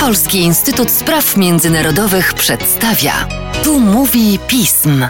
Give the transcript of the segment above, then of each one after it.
Polski Instytut Spraw Międzynarodowych przedstawia. Tu mówi pism.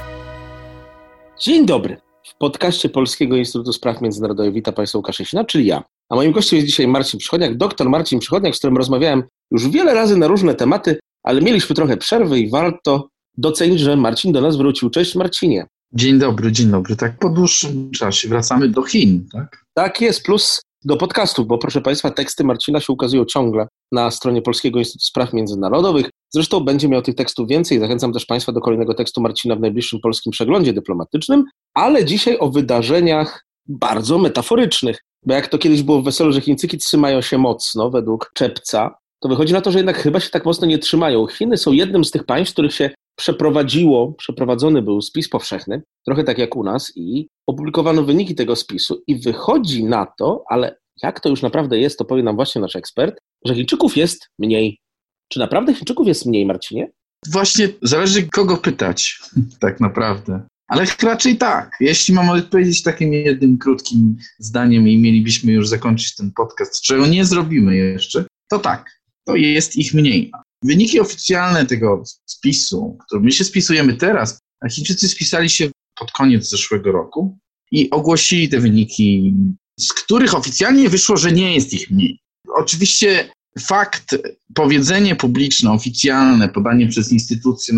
Dzień dobry. W podcaście Polskiego Instytutu Spraw Międzynarodowych witam Państwa Łukasz Jasina, czyli ja. A moim gościem jest dzisiaj Marcin Przychodniak, doktor Marcin Przychodniak, z którym rozmawiałem już wiele razy na różne tematy, ale mieliśmy trochę przerwy i warto docenić, że Marcin do nas wrócił. Cześć Marcinie. Dzień dobry. Tak po dłuższym czasie wracamy do Chin, tak? Tak jest, plus do podcastów, bo proszę Państwa, teksty Marcina się ukazują ciągle na stronie Polskiego Instytutu Spraw Międzynarodowych. Zresztą będzie miał tych tekstów więcej. Zachęcam też Państwa do kolejnego tekstu Marcina w najbliższym polskim przeglądzie dyplomatycznym, ale dzisiaj o wydarzeniach bardzo metaforycznych, bo jak to kiedyś było w Weselu, że Chińczyki trzymają się mocno według Czepca, to wychodzi na to, że jednak chyba się tak mocno nie trzymają. Chiny są jednym z tych państw, w których się przeprowadzony był spis powszechny, trochę tak jak u nas, i opublikowano wyniki tego spisu i wychodzi na to, ale jak to już naprawdę jest, to powie nam właśnie nasz ekspert, że Chińczyków jest mniej. Czy naprawdę Chińczyków jest mniej, Marcinie? Właśnie zależy, kogo pytać tak naprawdę. Ale raczej tak. Jeśli mam odpowiedzieć takim jednym krótkim zdaniem i mielibyśmy już zakończyć ten podcast, czego nie zrobimy jeszcze, to tak, to jest ich mniej. Wyniki oficjalne tego spisu, który my się spisujemy teraz, a Chińczycy spisali się pod koniec zeszłego roku i ogłosili te wyniki, z których oficjalnie wyszło, że nie jest ich mniej. Oczywiście fakt, powiedzenie publiczne, oficjalne, podanie przez instytucje,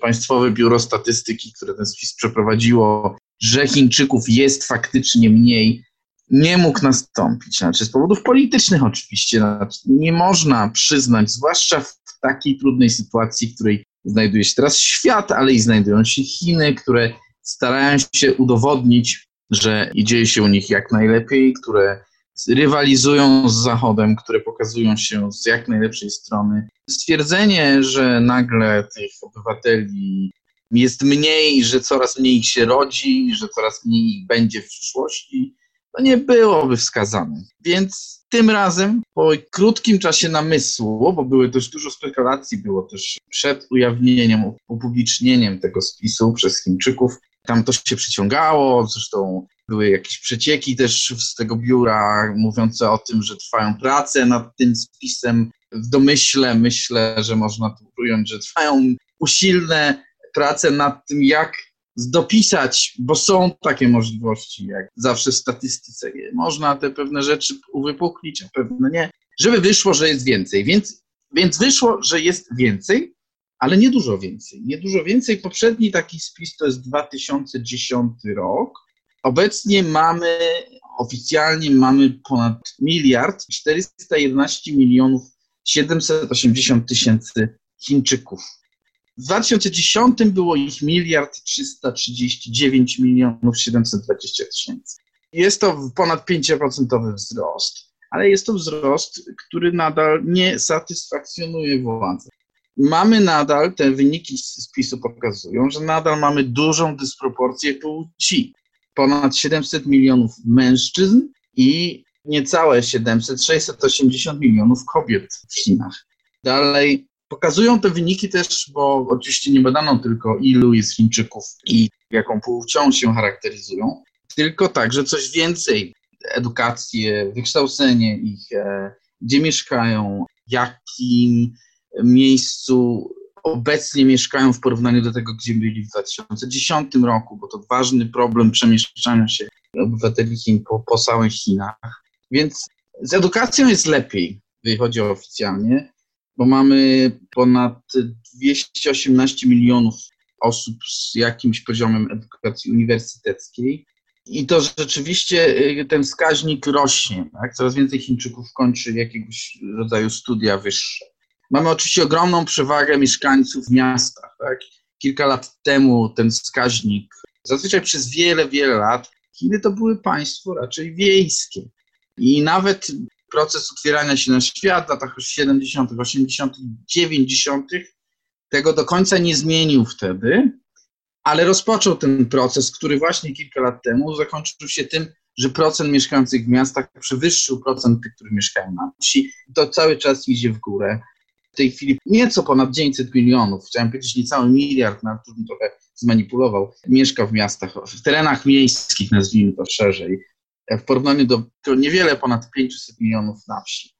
Państwowe Biuro Statystyki, które ten spis przeprowadziło, że Chińczyków jest faktycznie mniej, nie mógł nastąpić, z powodów politycznych oczywiście. Nie można przyznać, zwłaszcza w takiej trudnej sytuacji, w której znajduje się teraz świat, ale i znajdują się Chiny, które starają się udowodnić, że dzieje się u nich jak najlepiej, które rywalizują z Zachodem, które pokazują się z jak najlepszej strony. Stwierdzenie, że nagle tych obywateli jest mniej, że coraz mniej ich się rodzi, że coraz mniej ich będzie w przyszłości, to nie byłoby wskazane. Więc tym razem po krótkim czasie namysłu, bo było dość dużo spekulacji, było też przed ujawnieniem, upublicznieniem tego spisu przez Chińczyków, tam to się przyciągało, zresztą były jakieś przecieki też z tego biura mówiące o tym, że trwają prace nad tym spisem. W domyśle myślę, że można tu ująć, że trwają usilne prace nad tym, jak dopisać, bo są takie możliwości, jak zawsze w statystyce. Można te pewne rzeczy uwypuklić, a pewne nie, żeby wyszło, że jest więcej. Więc wyszło, że jest więcej, ale nie dużo więcej. Nie dużo więcej. Poprzedni taki spis to jest 2010 rok. Obecnie oficjalnie mamy ponad 1 411 780 000 Chińczyków. W 2010 było ich 1 339 720 000. Jest to ponad 5% wzrost, ale jest to wzrost, który nadal nie satysfakcjonuje władzy. Mamy nadal, te wyniki spisu pokazują, że nadal mamy dużą dysproporcję płci. Ponad 700 milionów mężczyzn i niecałe 680 milionów kobiet w Chinach. Dalej pokazują te wyniki też, bo oczywiście nie badano tylko ilu jest Chińczyków i jaką płcią się charakteryzują, tylko także coś więcej. Edukację, wykształcenie ich, gdzie mieszkają, w jakim miejscu obecnie mieszkają w porównaniu do tego, gdzie byli w 2010 roku, bo to ważny problem przemieszczania się obywateli Chin po całych Chinach. Więc z edukacją jest lepiej, wychodzi oficjalnie, bo mamy ponad 218 milionów osób z jakimś poziomem edukacji uniwersyteckiej i to rzeczywiście ten wskaźnik rośnie. Tak? Coraz więcej Chińczyków kończy jakiegoś rodzaju studia wyższe. Mamy oczywiście ogromną przewagę mieszkańców w miastach. Tak? Kilka lat temu ten wskaźnik, zazwyczaj przez wiele, wiele lat, Chiny to były państwo raczej wiejskie. I nawet proces otwierania się na świat w latach 70., 80., 90. tego do końca nie zmienił wtedy, ale rozpoczął ten proces, który właśnie kilka lat temu zakończył się tym, że procent mieszkających w miastach przewyższył procent tych, którzy mieszkają na wsi. To cały czas idzie w górę. W tej chwili nieco ponad 900 milionów, chciałem powiedzieć niecały 1 000 000, nawet bym trochę zmanipulował, mieszka w miastach, w terenach miejskich, nazwijmy to szerzej, w porównaniu do niewiele ponad 500 milionów na wsi.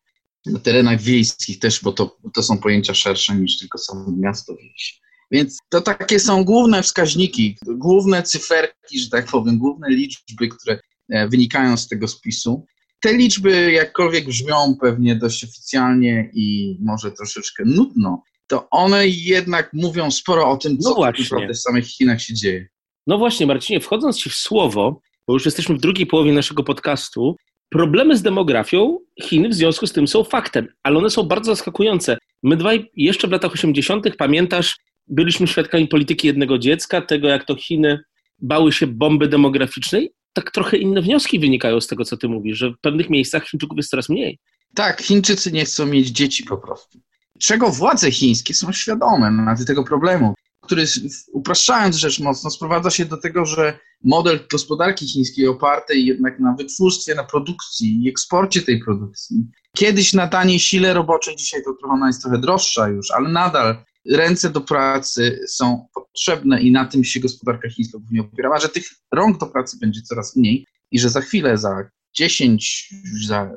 na terenach wiejskich też, bo to są pojęcia szersze niż tylko samo miasto, wieś. Więc to takie są główne wskaźniki, główne cyferki, że tak powiem, główne liczby, które wynikają z tego spisu. Te liczby jakkolwiek brzmią pewnie dość oficjalnie i może troszeczkę nudno, to one jednak mówią sporo o tym, co naprawdę w samych Chinach się dzieje. No właśnie, Marcinie, wchodząc Ci w słowo, bo już jesteśmy w drugiej połowie naszego podcastu, problemy z demografią Chin w związku z tym są faktem, ale one są bardzo zaskakujące. My dwaj jeszcze w latach 80., pamiętasz, byliśmy świadkami polityki jednego dziecka, tego jak to Chiny bały się bomby demograficznej. Tak trochę inne wnioski wynikają z tego, co ty mówisz, że w pewnych miejscach Chińczyków jest coraz mniej. Tak, Chińczycy nie chcą mieć dzieci po prostu. Czego władze chińskie są świadome na tego problemu, który, upraszczając rzecz mocno, sprowadza się do tego, że model gospodarki chińskiej opartej jednak na wytwórstwie, na produkcji i eksporcie tej produkcji, kiedyś na taniej sile roboczej, dzisiaj to trochę, ona jest trochę droższa już, ale nadal ręce do pracy są potrzebne i na tym się gospodarka chińska głównie opierała, że tych rąk do pracy będzie coraz mniej i że za chwilę, za 10, za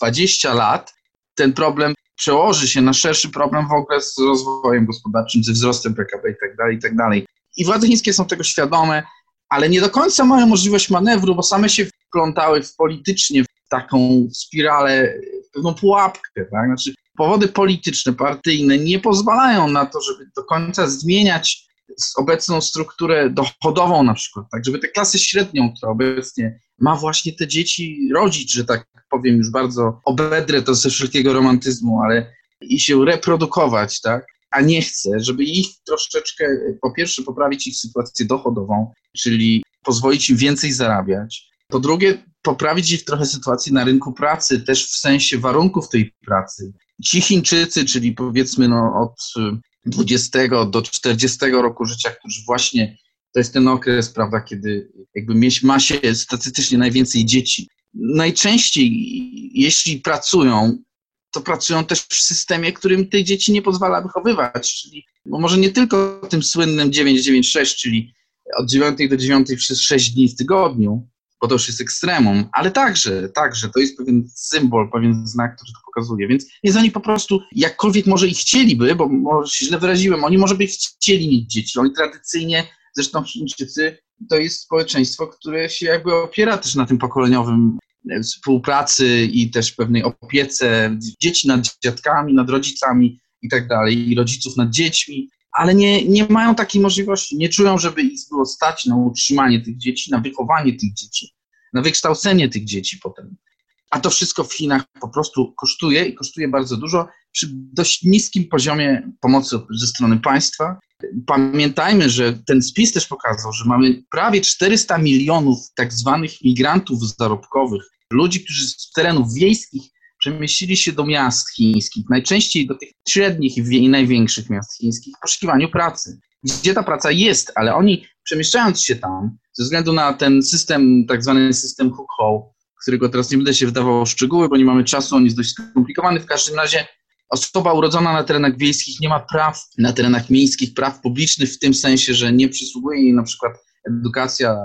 20 lat ten problem przełoży się na szerszy problem w ogóle z rozwojem gospodarczym, ze wzrostem PKB i tak dalej, i tak dalej. I władze chińskie są tego świadome, ale nie do końca mają możliwość manewru, bo same się wplątały politycznie w taką spiralę, pewną pułapkę, tak? Znaczy powody polityczne, partyjne nie pozwalają na to, żeby do końca zmieniać obecną strukturę dochodową na przykład, tak, żeby tę klasę średnią, która obecnie ma właśnie te dzieci rodzić, że tak powiem, już bardzo obedrę to ze wszelkiego romantyzmu, ale i się reprodukować, tak, a nie chcę, żeby ich troszeczkę, po pierwsze poprawić ich sytuację dochodową, czyli pozwolić im więcej zarabiać, po drugie poprawić ich trochę sytuację na rynku pracy, też w sensie warunków tej pracy. Ci Chińczycy, czyli powiedzmy od 20 do 40 roku życia, którzy właśnie, to jest ten okres, prawda, kiedy jakby ma się statystycznie najwięcej dzieci. Najczęściej, jeśli pracują, to pracują też w systemie, którym tych dzieci nie pozwala wychowywać, czyli bo może nie tylko tym słynnym 9-9-6, czyli od 9 do 9 przez 6 dni w tygodniu, bo to już jest ekstremum, ale także to jest pewien symbol, pewien znak, który to pokazuje, więc oni po prostu, jakkolwiek może i chcieliby, bo może się źle wyraziłem, oni może by chcieli mieć dzieci, oni tradycyjnie, zresztą Chińczycy, to jest społeczeństwo, które się jakby opiera też na tym pokoleniowym współpracy i też pewnej opiece dzieci nad dziadkami, nad rodzicami i tak dalej, i rodziców nad dziećmi, ale nie mają takiej możliwości, nie czują, żeby ich było stać na utrzymanie tych dzieci, na wychowanie tych dzieci, na wykształcenie tych dzieci potem. A to wszystko w Chinach po prostu kosztuje i kosztuje bardzo dużo przy dość niskim poziomie pomocy ze strony państwa. Pamiętajmy, że ten spis też pokazał, że mamy prawie 400 milionów tak zwanych migrantów zarobkowych, ludzi, którzy z terenów wiejskich przemieścili się do miast chińskich, najczęściej do tych średnich i największych miast chińskich w poszukiwaniu pracy. Gdzie ta praca jest, ale oni przemieszczając się tam, ze względu na ten system, tak zwany system Hukou, którego teraz nie będę się wdawał w szczegóły, bo nie mamy czasu, on jest dość skomplikowany. W każdym razie osoba urodzona na terenach wiejskich nie ma praw na terenach miejskich, praw publicznych w tym sensie, że nie przysługuje jej na przykład edukacja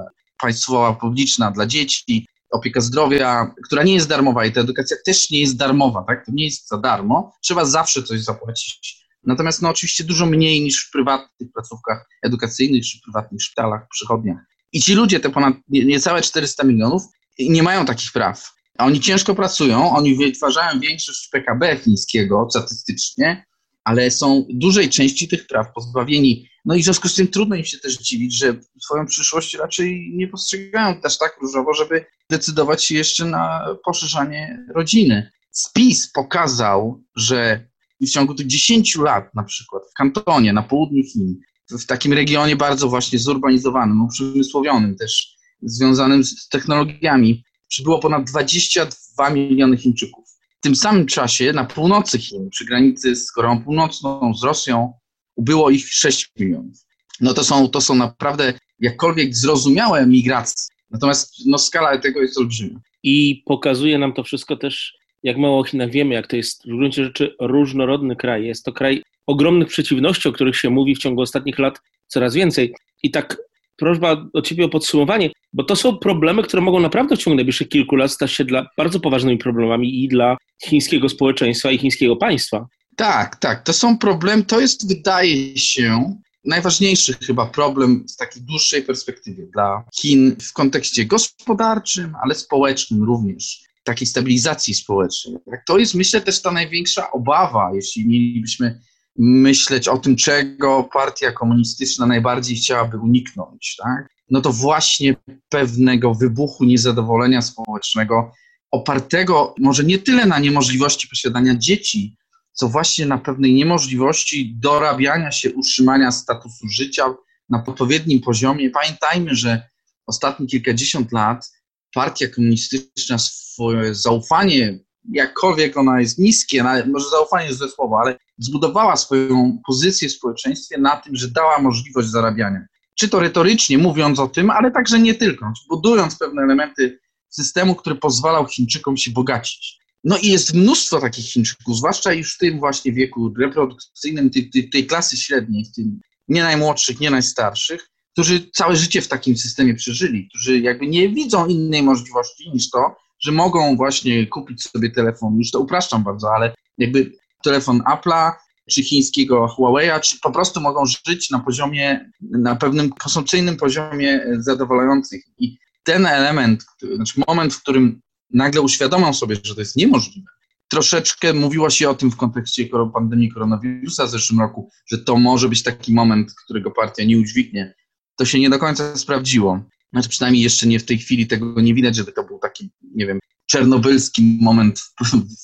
państwowa, publiczna dla dzieci, opieka zdrowia, która nie jest darmowa i ta edukacja też nie jest darmowa, tak? To nie jest za darmo, trzeba zawsze coś zapłacić. Natomiast oczywiście dużo mniej niż w prywatnych placówkach edukacyjnych czy prywatnych szpitalach, przychodniach. I ci ludzie, te ponad niecałe 400 milionów, nie mają takich praw. Oni ciężko pracują, oni wytwarzają większość PKB chińskiego statystycznie, ale są dużej części tych praw pozbawieni. No i w związku z tym trudno im się też dziwić, że swoją przyszłość raczej nie postrzegają też tak różowo, żeby decydować się jeszcze na poszerzanie rodziny. Spis pokazał, że w ciągu tych 10 lat na przykład w Kantonie, na południu Chin, w takim regionie bardzo właśnie zurbanizowanym, uprzemysłowionym też, związanym z technologiami, przybyło ponad 22 miliony Chińczyków. W tym samym czasie na północy Chin, przy granicy z Koreą Północną, z Rosją, było ich 6 milionów. No to są naprawdę jakkolwiek zrozumiałe migracje, natomiast skala tego jest olbrzymia. I pokazuje nam to wszystko też, jak mało o Chinach wiemy, jak to jest w gruncie rzeczy różnorodny kraj. Jest to kraj ogromnych przeciwności, o których się mówi w ciągu ostatnich lat coraz więcej. I tak prośba o Ciebie o podsumowanie, bo to są problemy, które mogą naprawdę w ciągu najbliższych kilku lat stać się dla bardzo poważnymi problemami i dla chińskiego społeczeństwa i chińskiego państwa. Tak. To są problemy, to jest, wydaje się, najważniejszy chyba problem w takiej dłuższej perspektywie dla Chin w kontekście gospodarczym, ale społecznym również, takiej stabilizacji społecznej. To jest, myślę, też ta największa obawa, jeśli mielibyśmy myśleć o tym, czego partia komunistyczna najbardziej chciałaby uniknąć, tak? No to właśnie pewnego wybuchu niezadowolenia społecznego opartego może nie tyle na niemożliwości posiadania dzieci, co właśnie na pewnej niemożliwości dorabiania się, utrzymania statusu życia na odpowiednim poziomie. Pamiętajmy, że ostatnie kilkadziesiąt lat partia komunistyczna swoje zaufanie, jakkolwiek ona jest niskie, może zaufanie jest złe słowo, ale zbudowała swoją pozycję w społeczeństwie na tym, że dała możliwość zarabiania. Czy to retorycznie mówiąc o tym, ale także nie tylko, budując pewne elementy systemu, który pozwalał Chińczykom się bogacić. No i jest mnóstwo takich Chińczyków, zwłaszcza już w tym właśnie wieku reprodukcyjnym, tej klasy średniej, w tym nie najmłodszych, nie najstarszych, którzy całe życie w takim systemie przeżyli, którzy jakby nie widzą innej możliwości niż to, że mogą właśnie kupić sobie telefon, już to upraszczam bardzo, ale jakby telefon Apple'a, czy chińskiego Huawei'a, czy po prostu mogą żyć na poziomie, na pewnym konsumpcyjnym poziomie zadowalających. I ten element, znaczy moment, w którym nagle uświadomią sobie, że to jest niemożliwe. Troszeczkę mówiło się o tym w kontekście pandemii koronawirusa w zeszłym roku, że to może być taki moment, którego partia nie udźwignie. To się nie do końca sprawdziło. Znaczy przynajmniej jeszcze nie w tej chwili tego nie widać, żeby to był taki, nie wiem, czernobylski moment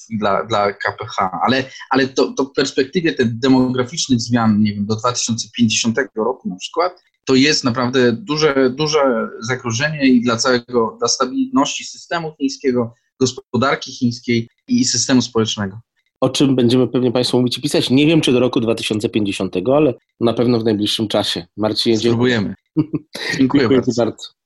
dla KPH, ale to w perspektywie tych demograficznych zmian, nie wiem, do 2050 roku na przykład, to jest naprawdę duże zagrożenie i dla stabilności systemu chińskiego, gospodarki chińskiej i systemu społecznego. O czym będziemy pewnie Państwo mówić i pisać. Nie wiem, czy do roku 2050, ale na pewno w najbliższym czasie. Marcinie, dziękuję. Spróbujemy. Dziękuję bardzo. Bardzo.